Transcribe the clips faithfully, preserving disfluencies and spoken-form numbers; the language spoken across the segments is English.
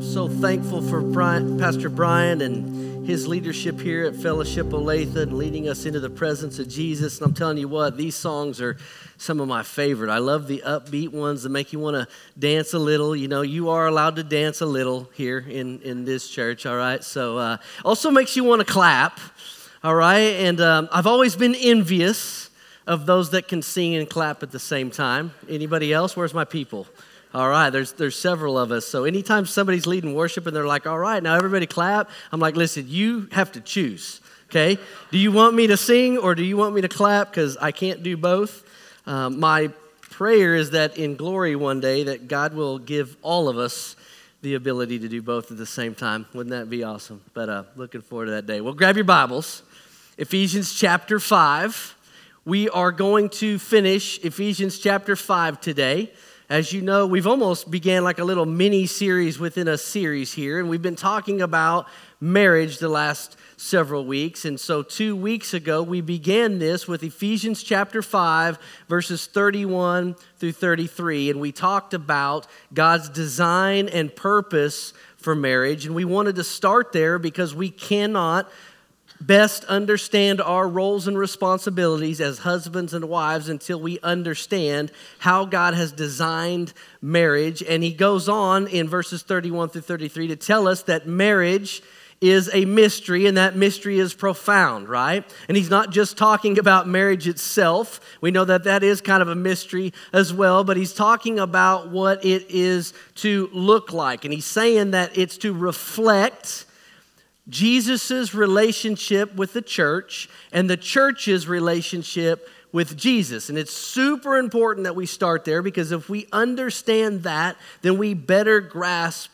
I'm so thankful for Brian, Pastor Brian and his leadership here at Fellowship Olathe and leading us into the presence of Jesus. And I'm telling you what, these songs are some of my favorite. I love the upbeat ones that make you want to dance a little. You know, you are allowed to dance a little here in, in this church, all right? So uh, also makes you want to clap, all right? And um, I've always been envious of those that can sing and clap at the same time. Anybody else? Where's my people? All right, there's there's several of us. So anytime somebody's leading worship and they're like, all right, now everybody clap, I'm like, listen, you have to choose, okay? Do you want me to sing or do you want me to clap? Because I can't do both. Um, my prayer is that in glory one day that God will give all of us the ability to do both at the same time. Wouldn't that be awesome? But uh, looking forward to that day. Well, grab your Bibles. Ephesians chapter five. We are going to finish Ephesians chapter five today. As you know, we've almost began like a little mini-series within a series here, and we've been talking about marriage the last several weeks. And so two weeks ago, we began this with Ephesians chapter five, verses thirty-one through thirty-three, and we talked about God's design and purpose for marriage. And we wanted to start there because we cannot best understand our roles and responsibilities as husbands and wives until we understand how God has designed marriage. And he goes on in verses thirty-one through thirty-three to tell us that marriage is a mystery, and that mystery is profound, right? And he's not just talking about marriage itself. We know that that is kind of a mystery as well, but he's talking about what it is to look like. And he's saying that it's to reflect Jesus' relationship with the church and the church's relationship with Jesus. And it's super important that we start there, because if we understand that, then we better grasp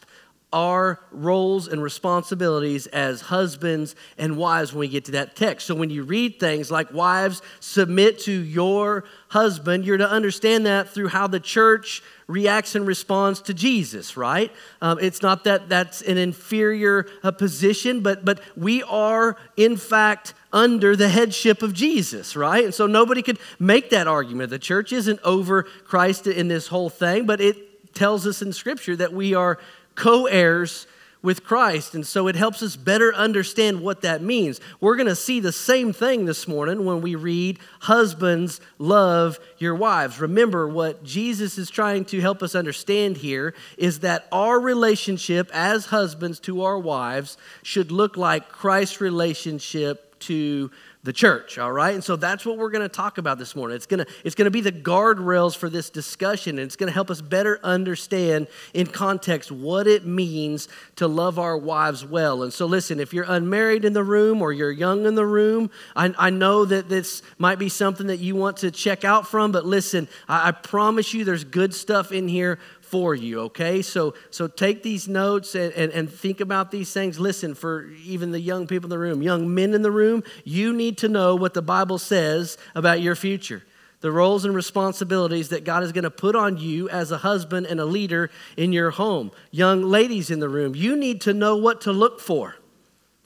our roles and responsibilities as husbands and wives when we get to that text. So when you read things like, wives, submit to your husband, you're to understand that through how the church reacts and responds to Jesus, right? Um, it's not that that's an inferior uh, position, but but we are, in fact, under the headship of Jesus, right? And so nobody could make that argument. The church isn't over Christ in this whole thing, but it tells us in Scripture that we are co-heirs with Christ, and so it helps us better understand what that means. We're going to see the same thing this morning when we read, husbands, love your wives. Remember, what Jesus is trying to help us understand here is that our relationship as husbands to our wives should look like Christ's relationship to the church, all right? And so that's what we're going to talk about this morning. It's going to, it's going to be the guardrails for this discussion, and it's going to help us better understand in context what it means to love our wives well. And so listen, if you're unmarried in the room or you're young in the room, I, I know that this might be something that you want to check out from, but listen, I, I promise you there's good stuff in here for you, okay? So so take these notes and, and, and think about these things. Listen, for even the young people in the room, young men in the room, you need to know what the Bible says about your future, the roles and responsibilities that God is going to put on you as a husband and a leader in your home. Young ladies in the room, you need to know what to look for.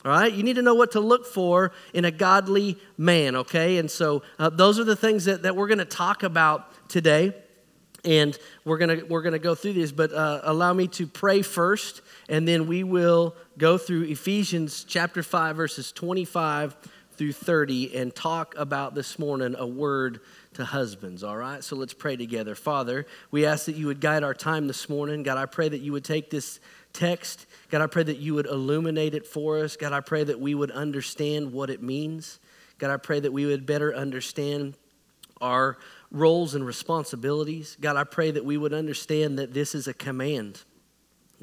All right, you need to know what to look for in a godly man, okay? And so uh, those are the things that, that we're going to talk about today. And we're gonna we're gonna go through these, but uh, allow me to pray first, and then we will go through Ephesians chapter five, verses twenty-five through thirty, and talk about this morning a word to husbands, all right? So let's pray together. Father, we ask that you would guide our time this morning. God, I pray that you would take this text. God, I pray that you would illuminate it for us. God, I pray that we would understand what it means. God, I pray that we would better understand our roles and responsibilities. God, I pray that we would understand that this is a command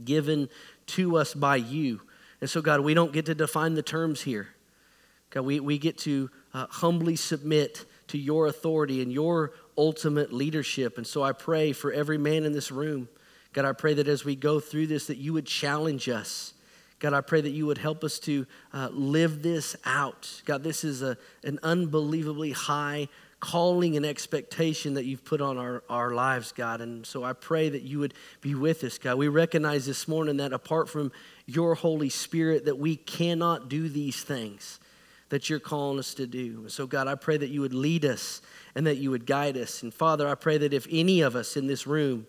given to us by you. And so, God, we don't get to define the terms here. God, we, we get to uh, humbly submit to your authority and your ultimate leadership. And so I pray for every man in this room. God, I pray that as we go through this, that you would challenge us. God, I pray that you would help us to uh, live this out. God, this is a, an unbelievably high calling and expectation that you've put on our, our lives, God. And so I pray that you would be with us, God. We recognize this morning that apart from your Holy Spirit, that we cannot do these things that you're calling us to do. So God, I pray that you would lead us and that you would guide us. And Father, I pray that if any of us in this room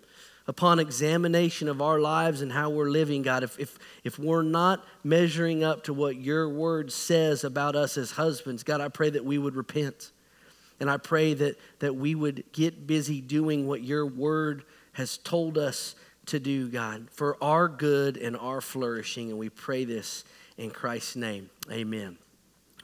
upon examination of our lives and how we're living, God, if, if, if we're not measuring up to what your word says about us as husbands, God, I pray that we would repent. And I pray that, that we would get busy doing what your word has told us to do, God, for our good and our flourishing. And we pray this in Christ's name. Amen.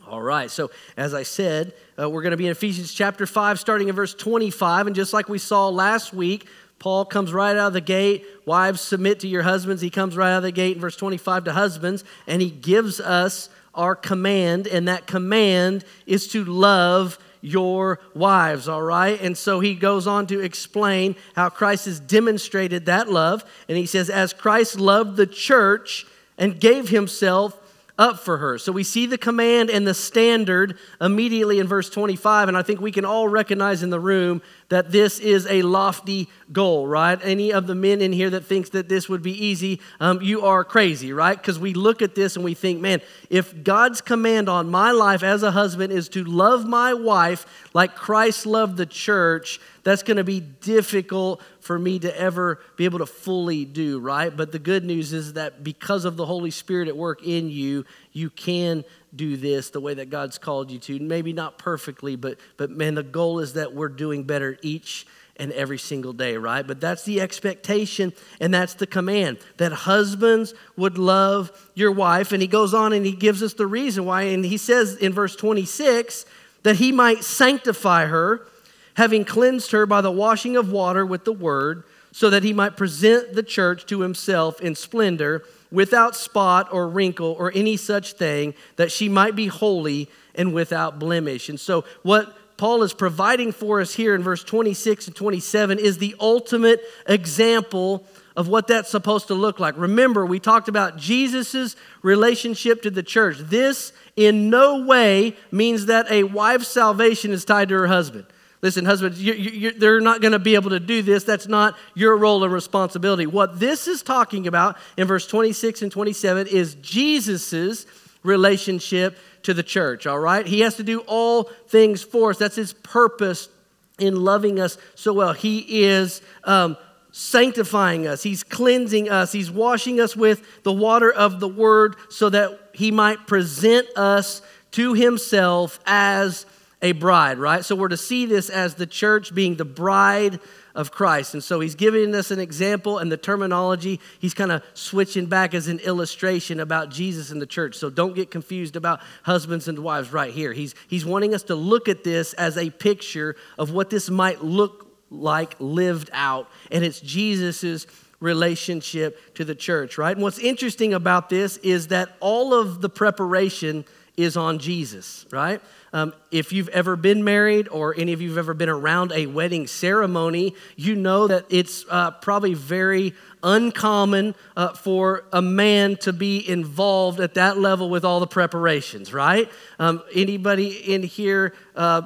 All right, so as I said, uh, we're going to be in Ephesians chapter five, starting in verse twenty-five. And just like we saw last week, Paul comes right out of the gate. Wives, submit to your husbands. He comes right out of the gate in verse twenty-five to husbands, and he gives us our command, and that command is to love your wives, all right? And so he goes on to explain how Christ has demonstrated that love, and he says, as Christ loved the church and gave himself up for her. So we see the command and the standard immediately in verse twenty-five, and I think we can all recognize in the room that this is a lofty goal, right? Any of the men in here that thinks that this would be easy, um, you are crazy, right? Because we look at this and we think, man, if God's command on my life as a husband is to love my wife like Christ loved the church, that's going to be difficult for me to ever be able to fully do, right? But the good news is that because of the Holy Spirit at work in you, you can do this the way that God's called you to. Maybe not perfectly, but, but man, the goal is that we're doing better each and every single day, right? But that's the expectation, and that's the command, that husbands would love your wife. And he goes on and he gives us the reason why. And he says in verse twenty-six that he might sanctify her, having cleansed her by the washing of water with the word, so that he might present the church to himself in splendor, without spot or wrinkle or any such thing, that she might be holy and without blemish. And so what Paul is providing for us here in verse twenty-six and twenty-seven is the ultimate example of what that's supposed to look like. Remember, we talked about Jesus' relationship to the church. This in no way means that a wife's salvation is tied to her husband. Listen, husbands, you, you, they're not going to be able to do this. That's not your role and responsibility. What this is talking about in verse twenty-six and twenty-seven is Jesus' relationship to the church, all right? He has to do all things for us. That's his purpose in loving us so well. He is um, sanctifying us. He's cleansing us. He's washing us with the water of the word so that he might present us to himself as a bride, right? So we're to see this as the church being the bride of Christ. And so he's giving us an example, and the terminology, he's kind of switching back as an illustration about Jesus and the church. So don't get confused about husbands and wives right here. He's, he's wanting us to look at this as a picture of what this might look like lived out. And it's Jesus's relationship to the church, right? And what's interesting about this is that all of the preparation is on Jesus, right? Um, if you've ever been married or any of you have ever been around a wedding ceremony, you know that it's uh, probably very uncommon uh, for a man to be involved at that level with all the preparations, right? Um, anybody in here uh,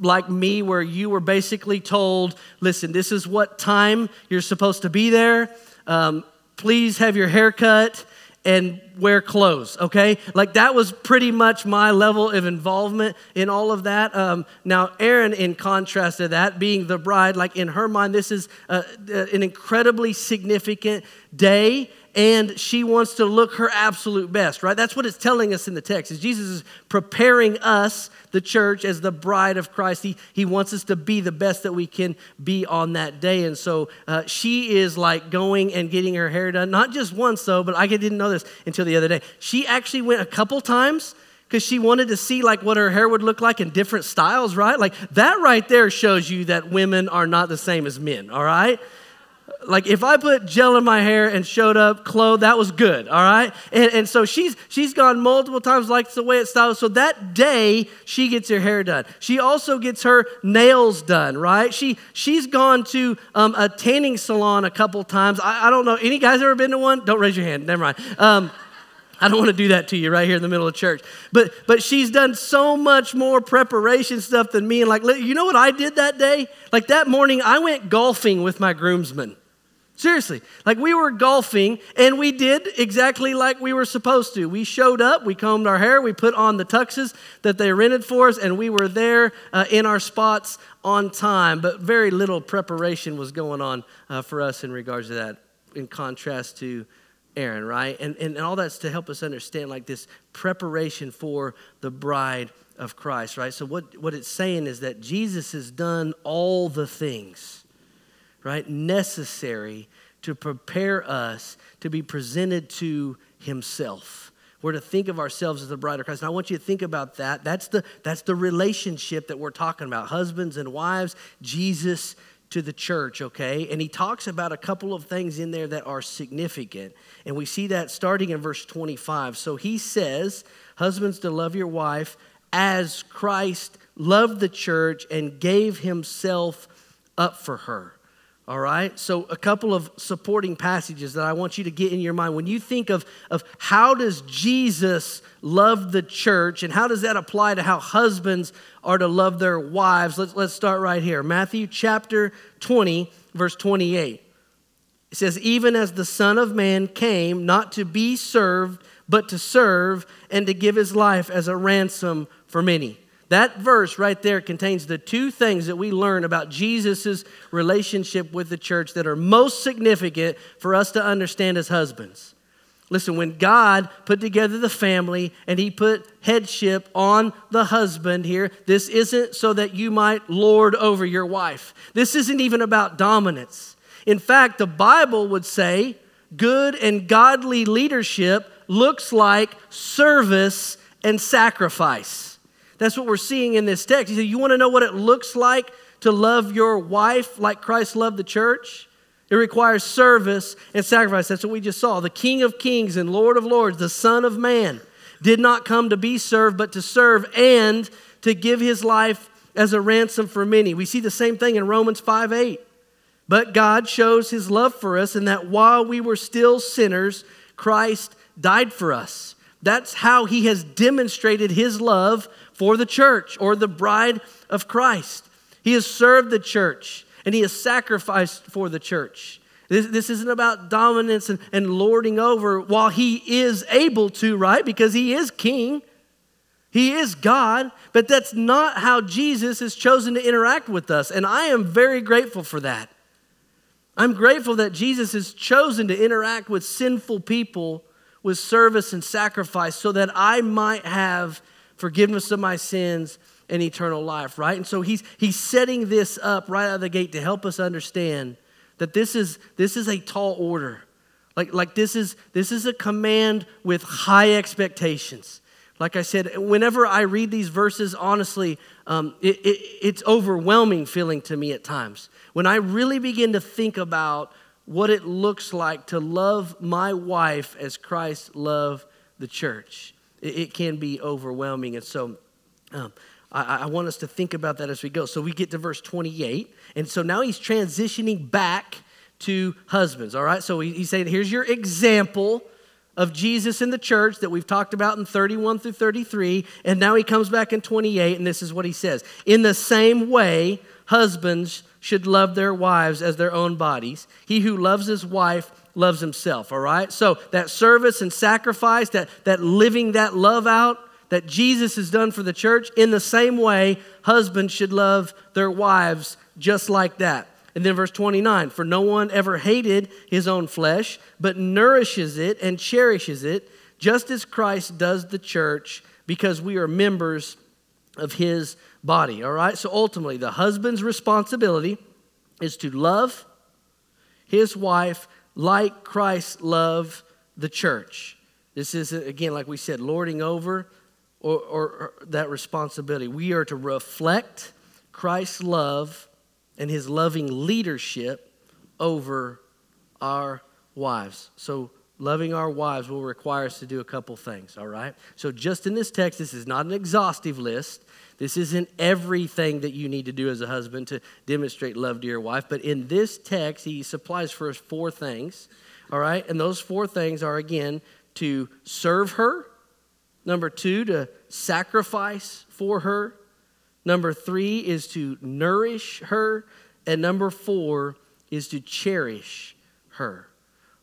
like me where you were basically told, listen, this is what time you're supposed to be there. Um, please have your hair cut and wear clothes, okay? Like that was pretty much my level of involvement in all of that. Um, now, Erin, in contrast to that, being the bride, like in her mind, this is uh, an incredibly significant day, and she wants to look her absolute best, right? That's what it's telling us in the text, is Jesus is preparing us, the church, as the bride of Christ. He, he wants us to be the best that we can be on that day. And so uh, she is like going and getting her hair done, not just once though, but I didn't know this until the other day. She actually went a couple times because she wanted to see like what her hair would look like in different styles, right? Like that right there shows you that women are not the same as men, all right? Like if I put gel in my hair and showed up clothed, that was good, all right? And and so she's she's gone multiple times, likes the way it's styled. So that day she gets her hair done. She also gets her nails done, right? She she's gone to um, a tanning salon a couple times. I, I don't know, any guys ever been to one? Don't raise your hand. Never mind. Um, I don't want to do that to you right here in the middle of church. But but she's done so much more preparation stuff than me. And like, you know what I did that day? Like that morning, I went golfing with my groomsmen. Seriously, like we were golfing and we did exactly like we were supposed to. We showed up, we combed our hair, we put on the tuxes that they rented for us, and we were there uh, in our spots on time. But very little preparation was going on uh, for us in regards to that, in contrast to Erin, right? And, and and all that's to help us understand like this preparation for the bride of Christ, right? So what, what it's saying is that Jesus has done all the things, right, necessary to prepare us to be presented to himself. We're to think of ourselves as the bride of Christ. And I want you to think about that. That's the, that's the relationship that we're talking about. Husbands and wives, Jesus to the church, okay? And he talks about a couple of things in there that are significant. And we see that starting in verse twenty-five. So he says, husbands, to love your wife as Christ loved the church and gave himself up for her. All right, so a couple of supporting passages that I want you to get in your mind. When you think of, of how does Jesus love the church and how does that apply to how husbands are to love their wives, let's, let's start right here. Matthew chapter twenty, verse twenty-eight. It says, even as the Son of Man came, not to be served, but to serve and to give his life as a ransom for many. That verse right there contains the two things that we learn about Jesus' relationship with the church that are most significant for us to understand as husbands. Listen, when God put together the family and he put headship on the husband here, this isn't so that you might lord over your wife. This isn't even about dominance. In fact, the Bible would say good and godly leadership looks like service and sacrifice. That's what we're seeing in this text. He said, you want to know what it looks like to love your wife like Christ loved the church? It requires service and sacrifice. That's what we just saw. The King of Kings and Lord of Lords, the Son of Man, did not come to be served, but to serve and to give his life as a ransom for many. We see the same thing in Romans five eight. But God shows his love for us in that while we were still sinners, Christ died for us. That's how he has demonstrated his love for the church or the bride of Christ. He has served the church and he has sacrificed for the church. This, this isn't about dominance and, and lording over while he is able to, right? Because he is king. He is God. But that's not how Jesus has chosen to interact with us. And I am very grateful for that. I'm grateful that Jesus has chosen to interact with sinful people with service and sacrifice so that I might have forgiveness of my sins and eternal life, right? And so he's he's setting this up right out of the gate to help us understand that this is this is a tall order. Like, like this is this is a command with high expectations. Like I said, whenever I read these verses, honestly, um, it, it, it's overwhelming feeling to me at times. When I really begin to think about what it looks like to love my wife as Christ loved the church. It, it can be overwhelming. And so um, I, I want us to think about that as we go. So we get to verse twenty-eight. And so now he's transitioning back to husbands, all right? So he, he's saying, here's your example of Jesus in the church that we've talked about in thirty-one through thirty-three. And now he comes back in twenty-eight, and this is what he says. In the same way, husbands should love their wives as their own bodies. He who loves his wife loves himself, all right? So that service and sacrifice, that, that living that love out that Jesus has done for the church, in the same way, husbands should love their wives just like that. And then verse twenty-nine, for no one ever hated his own flesh, but nourishes it and cherishes it, just as Christ does the church, because we are members of his body, all right? So ultimately, the husband's responsibility is to love his wife like Christ loved the church. This is, again, like we said, lording over or, or, or that responsibility. We are to reflect Christ's love and his loving leadership over our wives. So loving our wives will require us to do a couple things, all right? So just in this text, this is not an exhaustive list. This isn't everything that you need to do as a husband to demonstrate love to your wife. But in this text, he supplies for us four things, all right? And those four things are, again, to serve her. Number two, to sacrifice for her. Number three is to nourish her. And number four is to cherish her. her.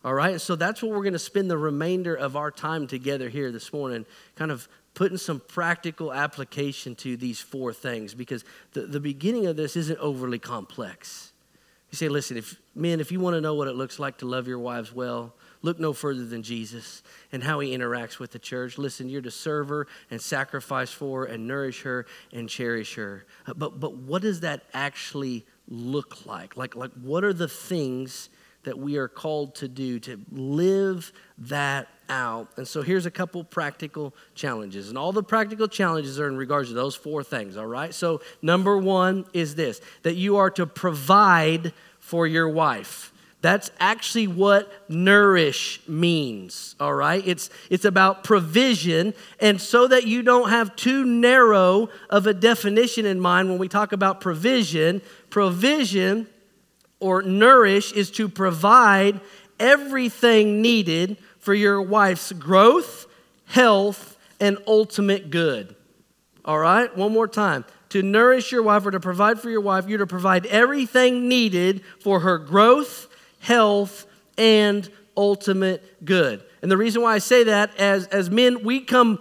All right, so that's what we're going to spend the remainder of our time together here this morning, kind of putting some practical application to these four things, because the, the beginning of this isn't overly complex. You say, listen, if men, if you want to know what it looks like to love your wives well, look no further than Jesus and how he interacts with the church. Listen, you're to serve her and sacrifice for her and nourish her and cherish her. But but what does that actually look like? Like, like what are the things that we are called to do to live that out? And so here's a couple practical challenges. And all the practical challenges are in regards to those four things, all right? So number one is this, that you are to provide for your wife. That's actually what nourish means, all right? It's it's about provision, and so that you don't have too narrow of a definition in mind when we talk about provision, provision or nourish is to provide everything needed for your wife's growth, health, and ultimate good. All right? One more time. To nourish your wife or to provide for your wife, you're to provide everything needed for her growth, health, and ultimate good. And the reason why I say that, as, as men, we come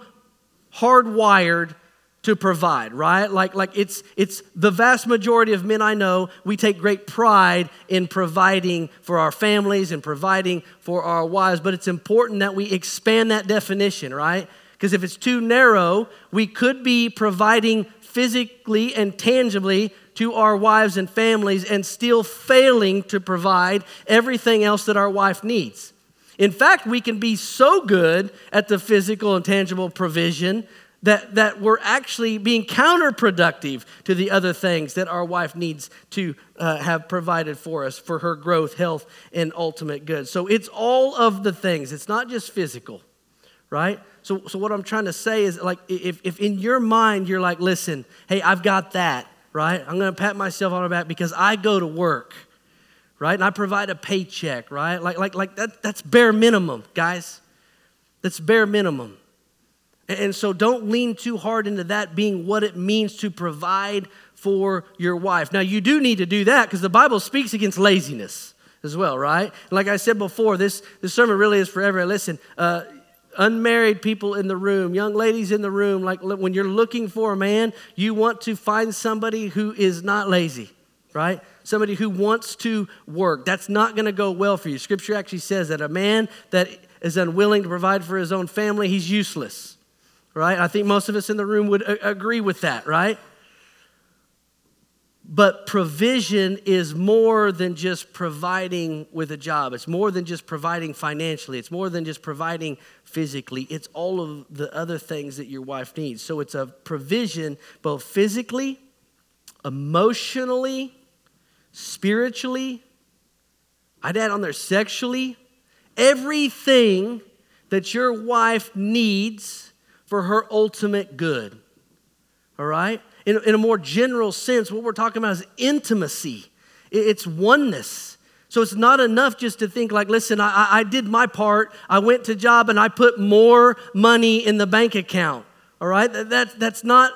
hardwired to provide, right? Like, like it's it's the vast majority of men I know, we take great pride in providing for our families and providing for our wives, but it's important that we expand that definition, right? Because if it's too narrow, we could be providing physically and tangibly to our wives and families and still failing to provide everything else that our wife needs. In fact, we can be so good at the physical and tangible provision That, that we're actually being counterproductive to the other things that our wife needs to uh, have provided for us for her growth, health, and ultimate good. So it's all of the things. It's not just physical, right? So, so what I'm trying to say is, like, if, if in your mind you're like, listen, hey, I've got that, right? I'm going to pat myself on the back because I go to work, right? And I provide a paycheck, right? Like, like, like that. That's bare minimum, guys. That's bare minimum. And so don't lean too hard into that being what it means to provide for your wife. Now, you do need to do that because the Bible speaks against laziness as well, right? And like I said before, this, this sermon really is for everyone. Listen, uh, unmarried people in the room, young ladies in the room, like when you're looking for a man, you want to find somebody who is not lazy, right? Somebody who wants to work. That's not going to go well for you. Scripture actually says that a man that is unwilling to provide for his own family, he's useless. Right? I think most of us in the room would a- agree with that, right? But provision is more than just providing with a job. It's more than just providing financially. It's more than just providing physically. It's all of the other things that your wife needs. So it's a provision both physically, emotionally, spiritually. I'd add on there sexually. Everything that your wife needs for her ultimate good, all right? In, in a more general sense, what we're talking about is intimacy. It's oneness. So it's not enough just to think like, listen, I, I did my part. I went to job and I put more money in the bank account, all right? That, that, that's not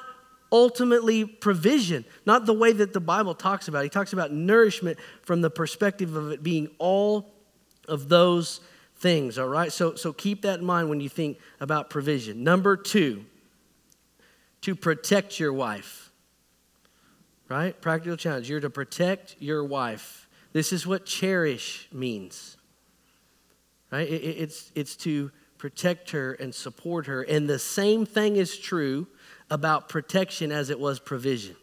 ultimately provision, not the way that the Bible talks about it. He talks about nourishment from the perspective of it being all of those things, all right? So so keep that in mind when you think about provision. Number two, to protect your wife, right? Practical challenge. You're to protect your wife. This is what cherish means, right? It, it, it's, it's to protect her and support her. And the same thing is true about protection as it was provision.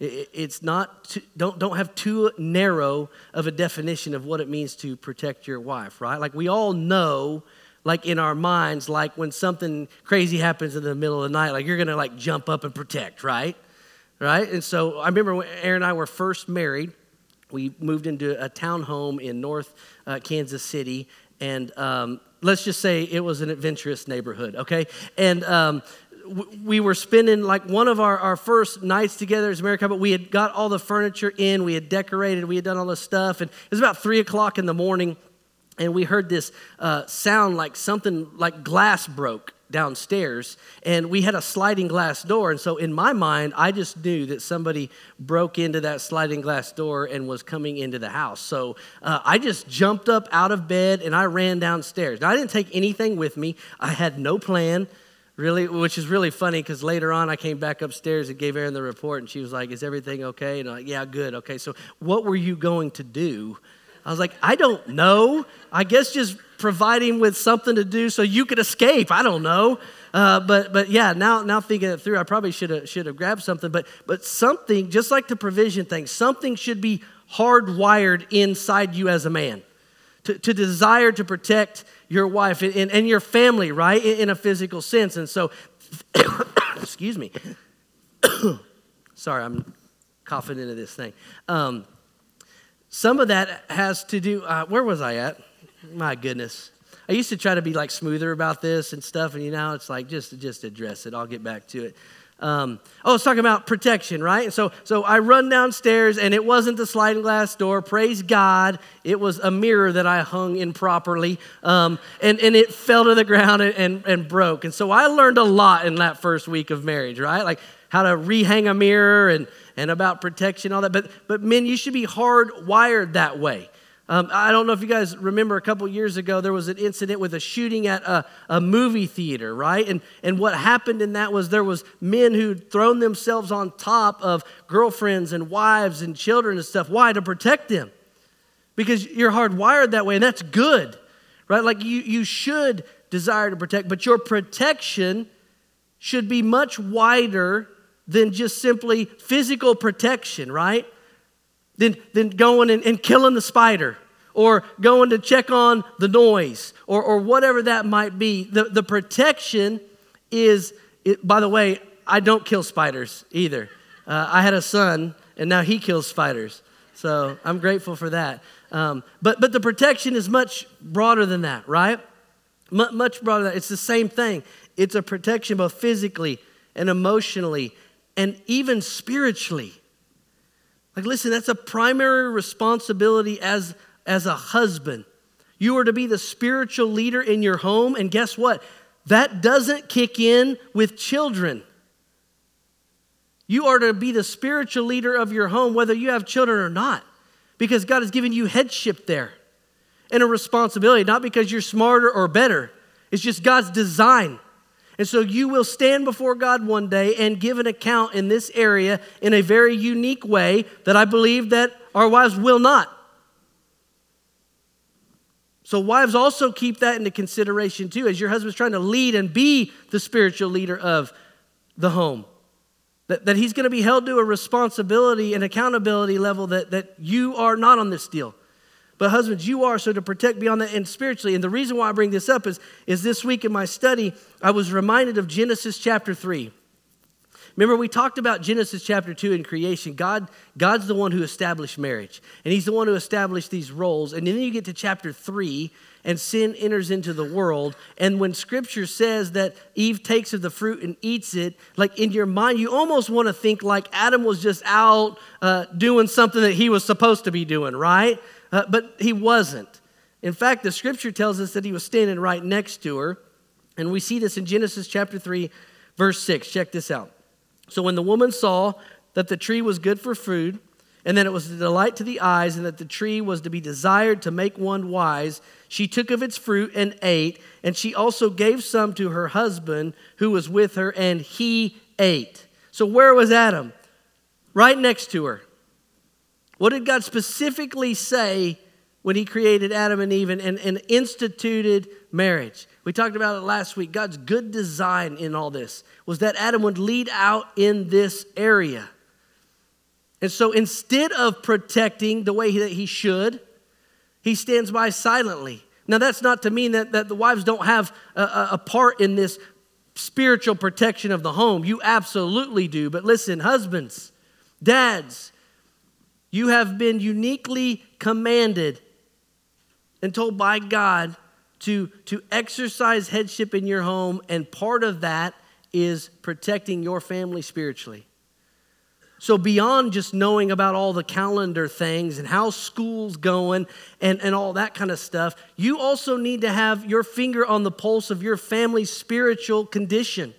It, it's not, too, don't, don't have too narrow of a definition of what it means to protect your wife, right? Like we all know, like in our minds, like when something crazy happens in the middle of the night, like you're going to like jump up and protect, right? Right? And so I remember when Erin and I were first married, we moved into a townhome in North uh, Kansas City, and um, let's just say it was an adventurous neighborhood, okay? And um we were spending like one of our, our first nights together as married couple. We had got all the furniture in, we had decorated, we had done all this stuff, and it was about three o'clock in the morning, and we heard this uh, sound like something like glass broke downstairs, and we had a sliding glass door. And so in my mind, I just knew that somebody broke into that sliding glass door and was coming into the house. So uh, I just jumped up out of bed and I ran downstairs. Now, I didn't take anything with me. I had no plan. Really, which is really funny because later on I came back upstairs and gave Erin the report, and she was like, "Is everything okay?" And I'm like, "Yeah, good. Okay, so what were you going to do?" I was like, "I don't know. I guess just provide him with something to do so you could escape. I don't know." Uh, but but yeah, now now thinking it through, I probably should have should have grabbed something. But but something, just like the provision thing, something should be hardwired inside you as a man. To, to desire to protect your wife and, and your family, right, in, in a physical sense. And so, excuse me. Sorry, I'm coughing into this thing. Um, some of that has to do, uh, where was I at? My goodness. I used to try to be like smoother about this and stuff, and you know, it's like, just, just address it. I'll get back to it. Um, oh, it's talking about protection, right? And so, so I run downstairs, and it wasn't the sliding glass door. Praise God, it was a mirror that I hung improperly, um, and and it fell to the ground and, and and broke. And so I learned a lot in that first week of marriage, right? Like how to rehang a mirror and and about protection, all that. But but men, you should be hardwired that way. Um, I don't know if you guys remember a couple years ago, there was an incident with a shooting at a, a movie theater, right? And and what happened in that was there was men who'd thrown themselves on top of girlfriends and wives and children and stuff. Why? To protect them. Because you're hardwired that way, and that's good, right? Like you, you should desire to protect, but your protection should be much wider than just simply physical protection, right? Than, than going and, and killing the spider or going to check on the noise or, or whatever that might be. The, the protection is, it, by the way, I don't kill spiders either. Uh, I had a son, and now he kills spiders. So I'm grateful for that. Um, but, but the protection is much broader than that, right? M- much broader than that. It's the same thing. It's a protection both physically and emotionally and even spiritually. Like, listen, that's a primary responsibility as, as a husband. You are to be the spiritual leader in your home, and guess what? That doesn't kick in with children. You are to be the spiritual leader of your home, whether you have children or not, because God has given you headship there and a responsibility, not because you're smarter or better. It's just God's design. And so you will stand before God one day and give an account in this area in a very unique way that I believe that our wives will not. So wives, also keep that into consideration too, as your husband's trying to lead and be the spiritual leader of the home. That, that he's going to be held to a responsibility and accountability level that, that you are not on this deal. But husbands, you are, so to protect beyond that and spiritually. And the reason why I bring this up is, is this week in my study, I was reminded of Genesis chapter three. Remember, we talked about Genesis chapter two in creation. God, God's the one who established marriage, and he's the one who established these roles. And then you get to chapter three, and sin enters into the world. And when Scripture says that Eve takes of the fruit and eats it, like in your mind, you almost want to think like Adam was just out uh, doing something that he was supposed to be doing, right? Uh, but he wasn't. In fact, the Scripture tells us that he was standing right next to her. And we see this in Genesis chapter three, verse six. Check this out. So when the woman saw that the tree was good for food, and that it was a delight to the eyes, and that the tree was to be desired to make one wise, she took of its fruit and ate. And she also gave some to her husband who was with her, and he ate. So where was Adam? Right next to her. What did God specifically say when he created Adam and Eve and, and, and instituted marriage? We talked about it last week. God's good design in all this was that Adam would lead out in this area. And so instead of protecting the way that he should, he stands by silently. Now, that's not to mean that, that the wives don't have a, a part in this spiritual protection of the home. You absolutely do. But listen, husbands, dads, you have been uniquely commanded and told by God to, to exercise headship in your home, and part of that is protecting your family spiritually. So beyond just knowing about all the calendar things and how school's going and, and all that kind of stuff, you also need to have your finger on the pulse of your family's spiritual condition.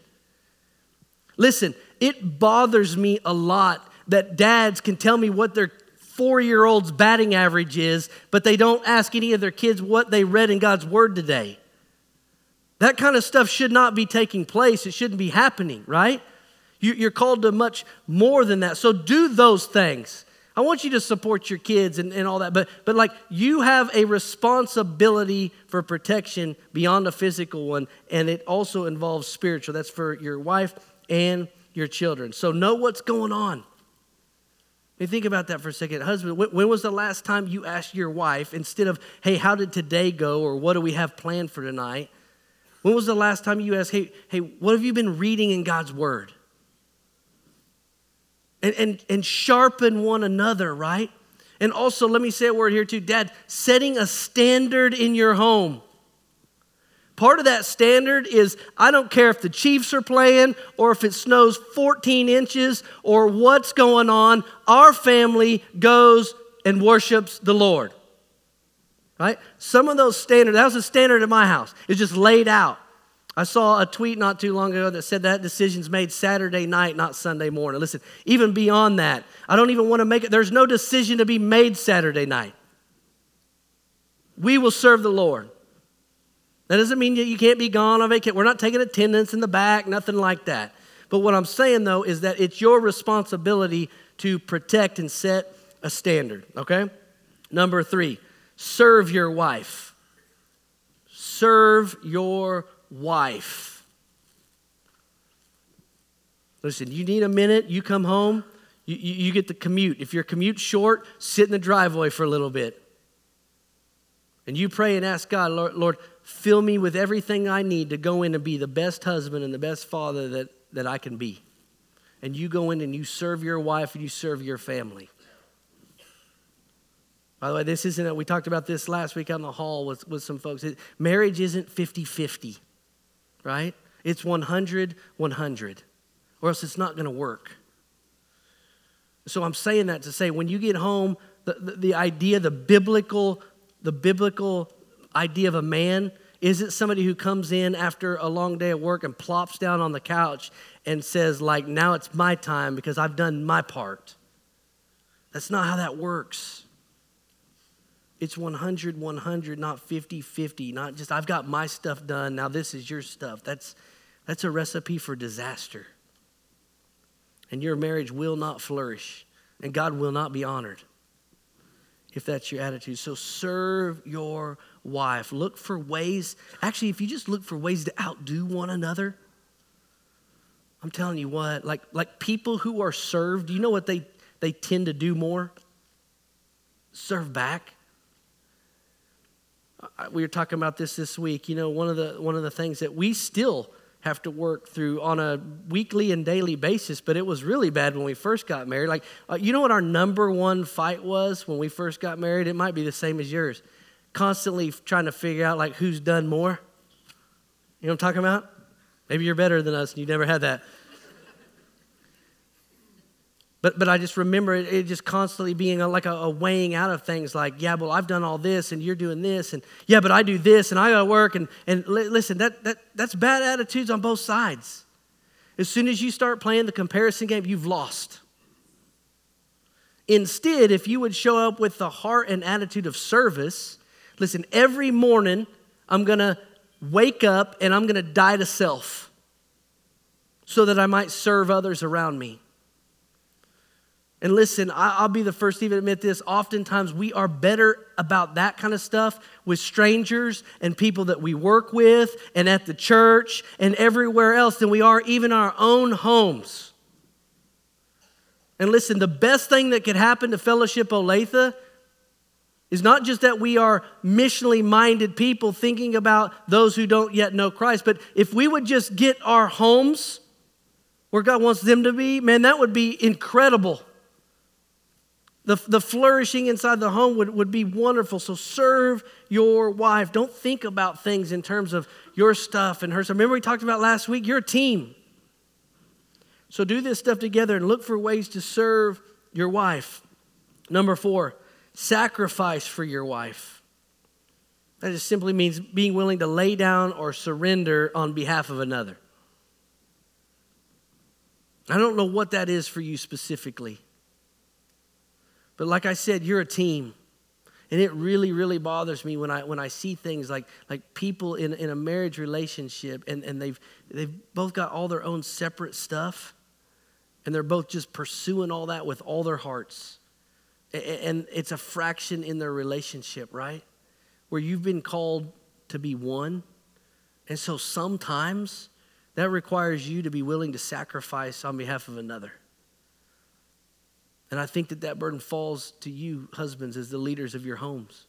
Listen, it bothers me a lot that dads can tell me what their four-year-old's batting average is, but they don't ask any of their kids what they read in God's Word today. That kind of stuff should not be taking place. It shouldn't be happening, right? You're called to much more than that. So do those things. I want you to support your kids and, and all that, but, but like you have a responsibility for protection beyond a physical one, and it also involves spiritual. That's for your wife and your children. So know what's going on. I mean, think about that for a second. Husband, when was the last time you asked your wife, instead of, hey, how did today go, or what do we have planned for tonight? When was the last time you asked, hey, hey, what have you been reading in God's Word? And, and, and sharpen one another, right? And also, let me say a word here too, Dad, setting a standard in your home. Part of that standard is, I don't care if the Chiefs are playing or if it snows fourteen inches or what's going on, our family goes and worships the Lord, right? Some of those standards, that was a standard at my house. It's just laid out. I saw a tweet not too long ago that said that decision's made Saturday night, not Sunday morning. Listen, even beyond that, I don't even want to make it. There's no decision to be made Saturday night. We will serve the Lord. That doesn't mean that you can't be gone on vacation. We're not taking attendance in the back, nothing like that. But what I'm saying, though, is that it's your responsibility to protect and set a standard, okay? Number three, serve your wife. Serve your wife. Listen, you need a minute, you come home, you, you, you get the commute. If your commute's short, sit in the driveway for a little bit. And you pray and ask God, Lord, Lord, fill me with everything I need to go in and be the best husband and the best father that, that I can be. And you go in and you serve your wife and you serve your family. By the way, this isn't it. We talked about this last week on the hall with, with some folks. It, marriage isn't fifty-fifty, right? It's one hundred one hundred, or else it's not going to work. So I'm saying that to say when you get home, the, the, the idea, the biblical, the biblical idea of a man isn't somebody who comes in after a long day of work and plops down on the couch and says, like, now it's my time because I've done my part. That's not how that works. It's one hundred one hundred, not fifty fifty, not just I've got my stuff done, now this is your stuff. That's that's a recipe for disaster. And your marriage will not flourish, and God will not be honored if that's your attitude. So serve your wife. Look for ways. Actually, if you just look for ways to outdo one another, I'm telling you what, like, like people who are served, you know what they, they tend to do more? Serve back. We were talking about this this week. You know, one of the one of the things that we still have to work through on a weekly and daily basis, but it was really bad when we first got married. Like, uh, you know what our number one fight was when we first got married? It might be the same as yours. Constantly trying to figure out, like, who's done more. You know what I'm talking about? Maybe you're better than us and you never had that. But but I just remember it, it just constantly being a, like a, a weighing out of things like, yeah, well, I've done all this and you're doing this. And yeah, but I do this and I got to work. And, and li- listen, that that that's bad attitudes on both sides. As soon as you start playing the comparison game, you've lost. Instead, if you would show up with the heart and attitude of service, listen, every morning I'm going to wake up and I'm going to die to self so that I might serve others around me. And listen, I'll be the first to even admit this. Oftentimes we are better about that kind of stuff with strangers and people that we work with and at the church and everywhere else than we are even our own homes. And listen, the best thing that could happen to Fellowship Olathe is not just that we are missionally minded people thinking about those who don't yet know Christ, but if we would just get our homes where God wants them to be, man, that would be incredible. The, the flourishing inside the home would, would be wonderful. So serve your wife. Don't think about things in terms of your stuff and her stuff. Remember we talked about last week, you're a team. So do this stuff together and look for ways to serve your wife. Number four, sacrifice for your wife. That just simply means being willing to lay down or surrender on behalf of another. I don't know what that is for you specifically. But like I said, you're a team. And it really, really bothers me when I when I see things like like people in, in a marriage relationship and, and they've they've both got all their own separate stuff, and they're both just pursuing all that with all their hearts. And it's a fraction in their relationship, right? Where you've been called to be one. And so sometimes that requires you to be willing to sacrifice on behalf of another. And I think that that burden falls to you, husbands, as the leaders of your homes.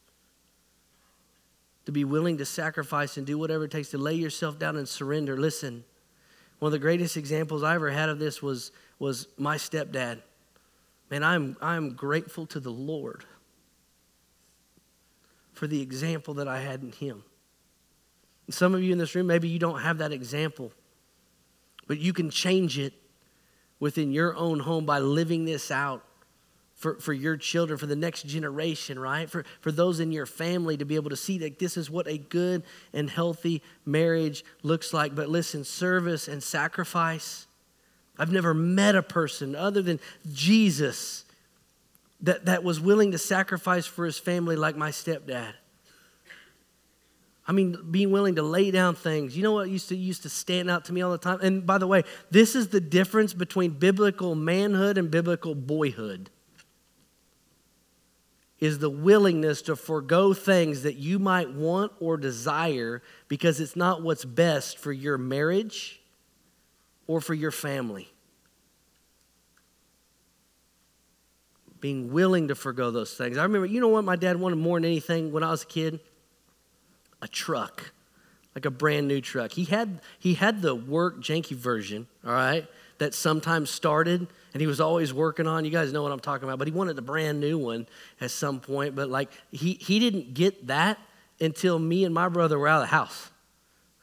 To be willing to sacrifice and do whatever it takes to lay yourself down and surrender. Listen, one of the greatest examples I ever had of this was, was my stepdad. Man, I'm, I'm grateful to the Lord for the example that I had in him. And some of you in this room, maybe you don't have that example, but you can change it within your own home by living this out for, for your children, for the next generation, right? For, for those in your family to be able to see that this is what a good and healthy marriage looks like. But listen, service and sacrifice. I've never met a person other than Jesus that, that was willing to sacrifice for his family like my stepdad. I mean, being willing to lay down things. You know what used to used to stand out to me all the time? And by the way, this is the difference between biblical manhood and biblical boyhood, is the willingness to forego things that you might want or desire because it's not what's best for your marriage or for your family. Being willing to forego those things. I remember, you know what my dad wanted more than anything when I was a kid? A truck, like a brand new truck. He had he had the work janky version, all right, that sometimes started and he was always working on. You guys know what I'm talking about. But he wanted a brand new one at some point. But like he he didn't get that until me and my brother were out of the house.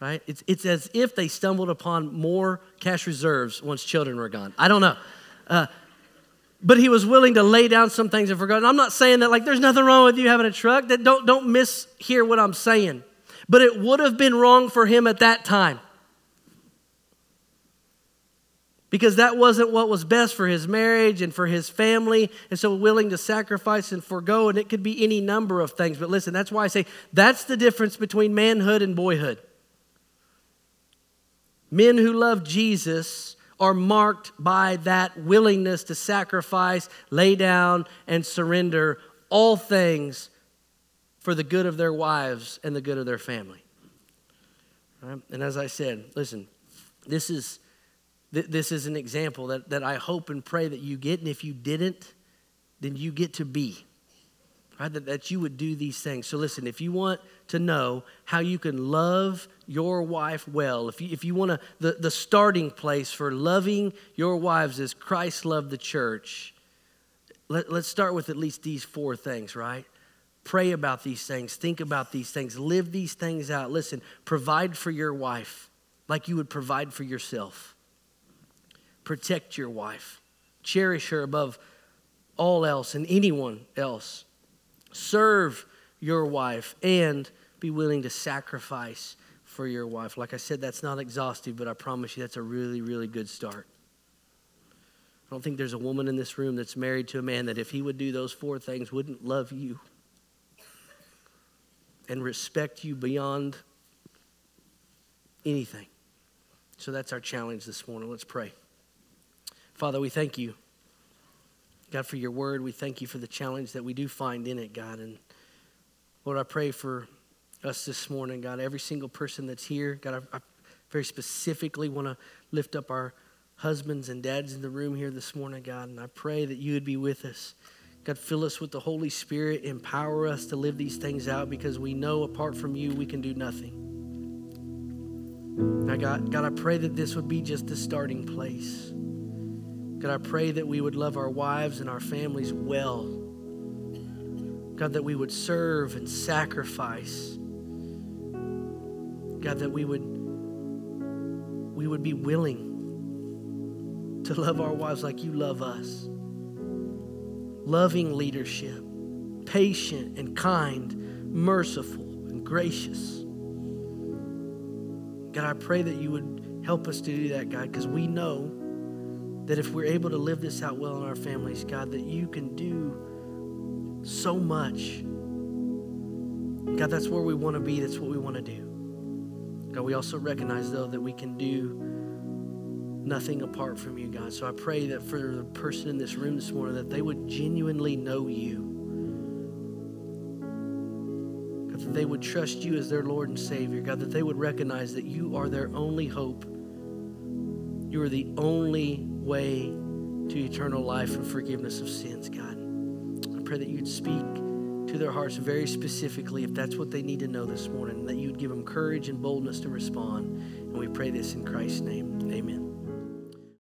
Right? It's it's as if they stumbled upon more cash reserves once children were gone. I don't know. Uh, but he was willing to lay down some things and forget. And I'm not saying that like there's nothing wrong with you having a truck. That don't don't mishear what I'm saying. But it would have been wrong for him at that time, because that wasn't what was best for his marriage and for his family, and so willing to sacrifice and forego, and it could be any number of things. But listen, that's why I say that's the difference between manhood and boyhood. Men who love Jesus are marked by that willingness to sacrifice, lay down, and surrender all things for the good of their wives and the good of their family. Right? And as I said, listen, this is th- this is an example that, that I hope and pray that you get. And if you didn't, then you get to be. Right? That, that you would do these things. So listen, if you want to know how you can love your wife well, if you, if you want to, the, the starting place for loving your wives is Christ loved the church. Let, let's start with at least these four things, right? Pray about these things. Think about these things. Live these things out. Listen, provide for your wife like you would provide for yourself. Protect your wife. Cherish her above all else and anyone else. Serve your wife and be willing to sacrifice for your wife. Like I said, that's not exhaustive, but I promise you that's a really, really good start. I don't think there's a woman in this room that's married to a man that if he would do those four things wouldn't love you and respect you beyond anything. So that's our challenge this morning. Let's pray. Father, we thank you, God, for your word. We thank you for the challenge that we do find in it, God. And Lord, I pray for us this morning, God, every single person that's here. God, I, I very specifically want to lift up our husbands and dads in the room here this morning, God. And I pray that you would be with us. God, fill us with the Holy Spirit. Empower us to live these things out, because we know apart from you, we can do nothing. Now, God, God, I pray that this would be just the starting place. God, I pray that we would love our wives and our families well. God, that we would serve and sacrifice. God, that we would, we would be willing to love our wives like you love us. Loving leadership, patient and kind, merciful and gracious. God, I pray that you would help us to do that, God, because we know that if we're able to live this out well in our families, God, that you can do so much. God, that's where we want to be. That's what we want to do. God, we also recognize, though, that we can do nothing apart from you, God. So I pray that for the person in this room this morning, that they would genuinely know you. God, that they would trust you as their Lord and Savior. God, that they would recognize that you are their only hope. You are the only way to eternal life and forgiveness of sins, God. I pray that you'd speak to their hearts very specifically if that's what they need to know this morning, that you'd give them courage and boldness to respond. And we pray this in Christ's name. Amen.